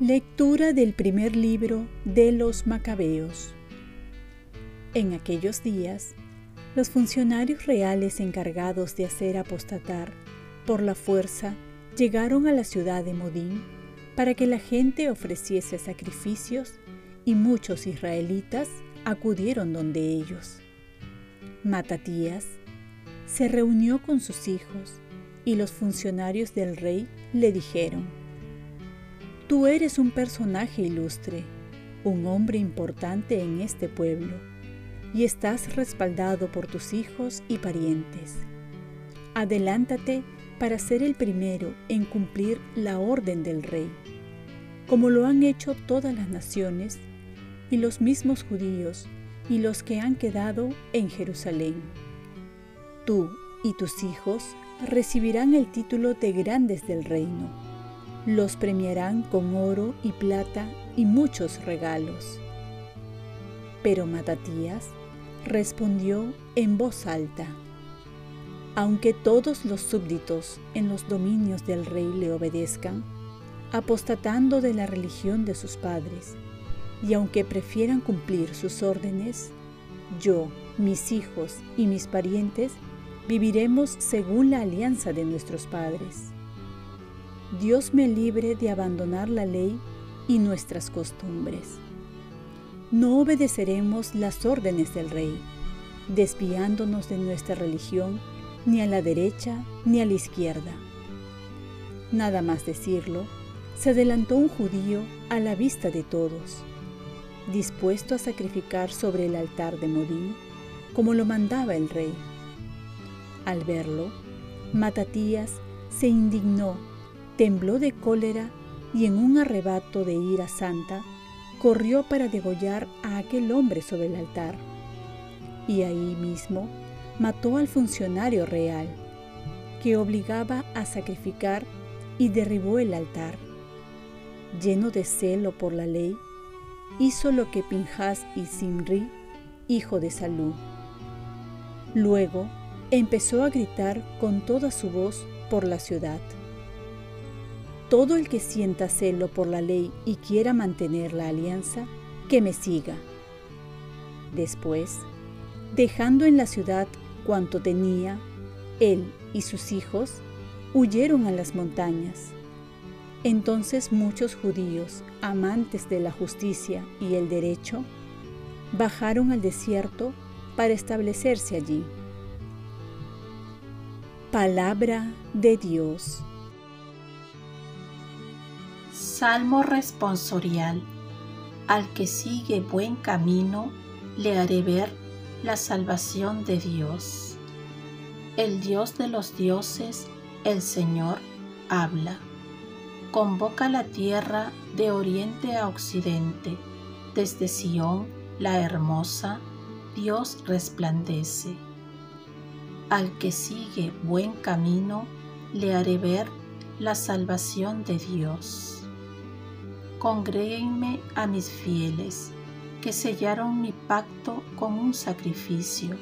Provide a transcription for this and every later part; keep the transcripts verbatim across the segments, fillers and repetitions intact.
Lectura del primer libro de los Macabeos. En aquellos días, los funcionarios reales encargados de hacer apostatar por la fuerza llegaron a la ciudad de Modín para que la gente ofreciese sacrificios, y muchos israelitas acudieron donde ellos. Matías se reunió con sus hijos y los funcionarios del rey le dijeron: «Tú eres un personaje ilustre, un hombre importante en este pueblo, y estás respaldado por tus hijos y parientes. Adelántate para ser el primero en cumplir la orden del rey, como lo han hecho todas las naciones y los mismos judíos y los que han quedado en Jerusalén. Tú y tus hijos recibirán el título de grandes del reino. Los premiarán con oro y plata y muchos regalos». Pero Matías respondió en voz alta: «Aunque todos los súbditos en los dominios del rey le obedezcan, apostatando de la religión de sus padres, y aunque prefieran cumplir sus órdenes, yo, mis hijos y mis parientes viviremos según la alianza de nuestros padres. Dios me libre de abandonar la ley y nuestras costumbres. No obedeceremos las órdenes del rey, desviándonos de nuestra religión ni a la derecha ni a la izquierda». Nada más decirlo, se adelantó un judío a la vista de todos, dispuesto a sacrificar sobre el altar de Modín, como lo mandaba el rey. Al verlo, Matías se indignó, tembló de cólera y, en un arrebato de ira santa, corrió para degollar a aquel hombre sobre el altar. Y ahí mismo mató al funcionario real, que obligaba a sacrificar, y derribó el altar. Lleno de celo por la ley, hizo lo que Pinhas y Simri, hijo de Salú. Luego empezó a gritar con toda su voz por la ciudad: «Todo el que sienta celo por la ley y quiera mantener la alianza, que me siga». Después, dejando en la ciudad cuanto tenía, él y sus hijos huyeron a las montañas. Entonces muchos judíos, amantes de la justicia y el derecho, bajaron al desierto para establecerse allí. Palabra de Dios. Salmo responsorial. Al que sigue buen camino, le haré ver la salvación de Dios. El Dios de los dioses, el Señor, habla. Convoca la tierra de oriente a occidente. Desde Sión, la hermosa, Dios resplandece. Al que sigue buen camino, le haré ver la salvación de Dios. Congréguenme a mis fieles, que sellaron mi pacto con un sacrificio.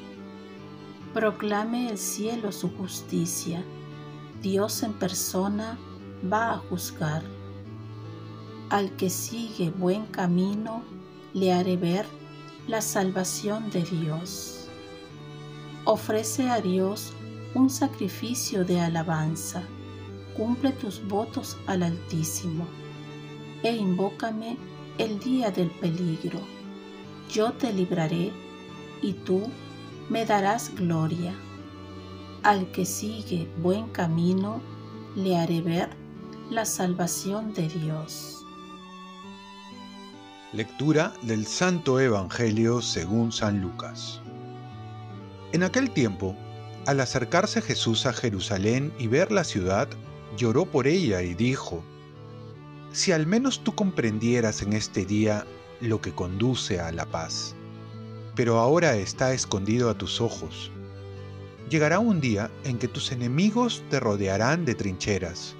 Proclame el cielo su justicia. Dios en persona va a juzgar. Al que sigue buen camino, le haré ver la salvación de Dios. Ofrece a Dios un sacrificio de alabanza. Cumple tus votos al Altísimo, e invócame el día del peligro. Yo te libraré, y tú me darás gloria. Al que sigue buen camino, le haré ver la salvación de Dios. Lectura del Santo Evangelio según San Lucas. En aquel tiempo, al acercarse Jesús a Jerusalén y ver la ciudad, lloró por ella y dijo: «Si al menos tú comprendieras en este día lo que conduce a la paz, pero ahora está escondido a tus ojos. Llegará un día en que tus enemigos te rodearán de trincheras,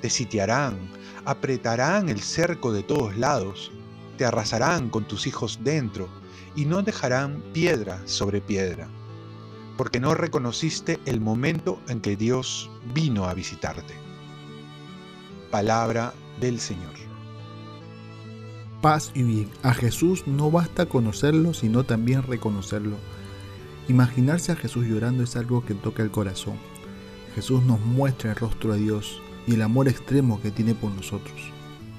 te sitiarán, apretarán el cerco de todos lados, te arrasarán con tus hijos dentro, y no dejarán piedra sobre piedra, porque no reconociste el momento en que Dios vino a visitarte. Palabra del Señor. Paz y bien. A Jesús no basta conocerlo, sino también reconocerlo. Imaginarse a Jesús llorando es algo que toca el corazón. Jesús nos muestra el rostro de Dios y el amor extremo que tiene por nosotros.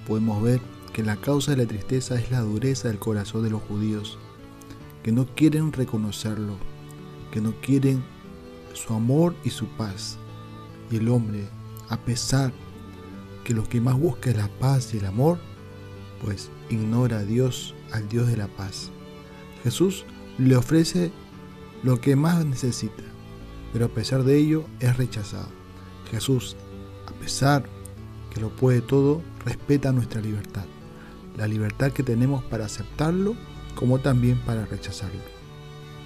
Podemos ver que la causa de la tristeza es la dureza del corazón de los judíos, que no quieren reconocerlo, que no quieren su amor y su paz. Y el hombre, a pesar que lo que más busca es la paz y el amor, pues ignora a Dios, al Dios de la paz. Jesús le ofrece lo que más necesita, pero a pesar de ello es rechazado. Jesús, a pesar que lo puede todo, respeta nuestra libertad, la libertad que tenemos para aceptarlo como también para rechazarlo,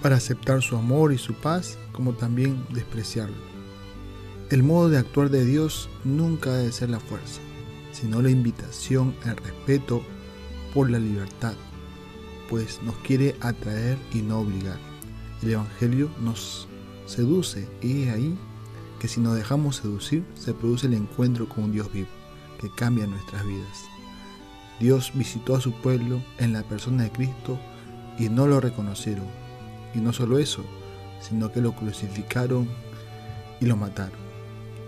para aceptar su amor y su paz como también despreciarlo. El modo de actuar de Dios nunca debe ser la fuerza, sino la invitación al respeto por la libertad, pues nos quiere atraer y no obligar. El Evangelio nos seduce, y es ahí que si nos dejamos seducir, se produce el encuentro con un Dios vivo, que cambia nuestras vidas. Dios visitó a su pueblo en la persona de Cristo y no lo reconocieron. Y no solo eso, sino que lo crucificaron y lo mataron.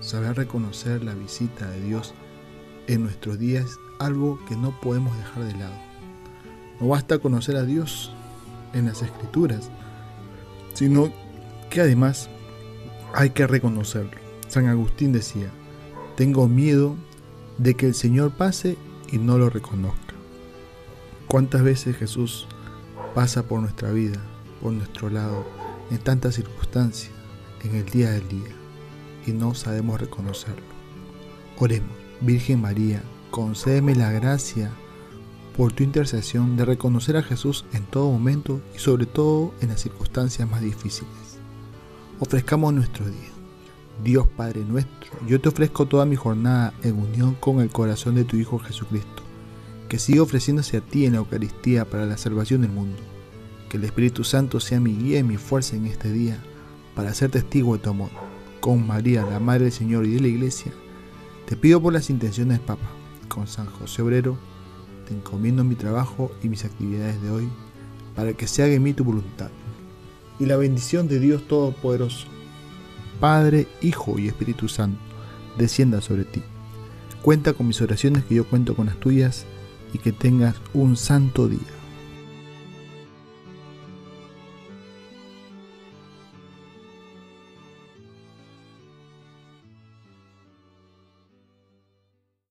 Saber reconocer la visita de Dios en nuestros días es algo que no podemos dejar de lado. No basta conocer a Dios en las Escrituras, sino que además hay que reconocerlo. San Agustín decía: tengo miedo de que el Señor pase y no lo reconozca. ¿Cuántas veces Jesús pasa por nuestra vida, por nuestro lado, en tantas circunstancias, en el día a día, y no sabemos reconocerlo? Oremos. Virgen María, concédeme la gracia por tu intercesión de reconocer a Jesús en todo momento y sobre todo en las circunstancias más difíciles. Ofrezcamos nuestro día. Dios Padre nuestro, yo te ofrezco toda mi jornada en unión con el corazón de tu Hijo Jesucristo, que siga ofreciéndose a ti en la Eucaristía para la salvación del mundo. Que el Espíritu Santo sea mi guía y mi fuerza en este día para ser testigo de tu amor. Con María, la Madre del Señor y de la Iglesia, te pido por las intenciones del Papa. Con San José Obrero, te encomiendo mi trabajo y mis actividades de hoy, para que se haga en mí tu voluntad. Y la bendición de Dios Todopoderoso, Padre, Hijo y Espíritu Santo, descienda sobre ti. Cuenta con mis oraciones, que yo cuento con las tuyas, y que tengas un santo día.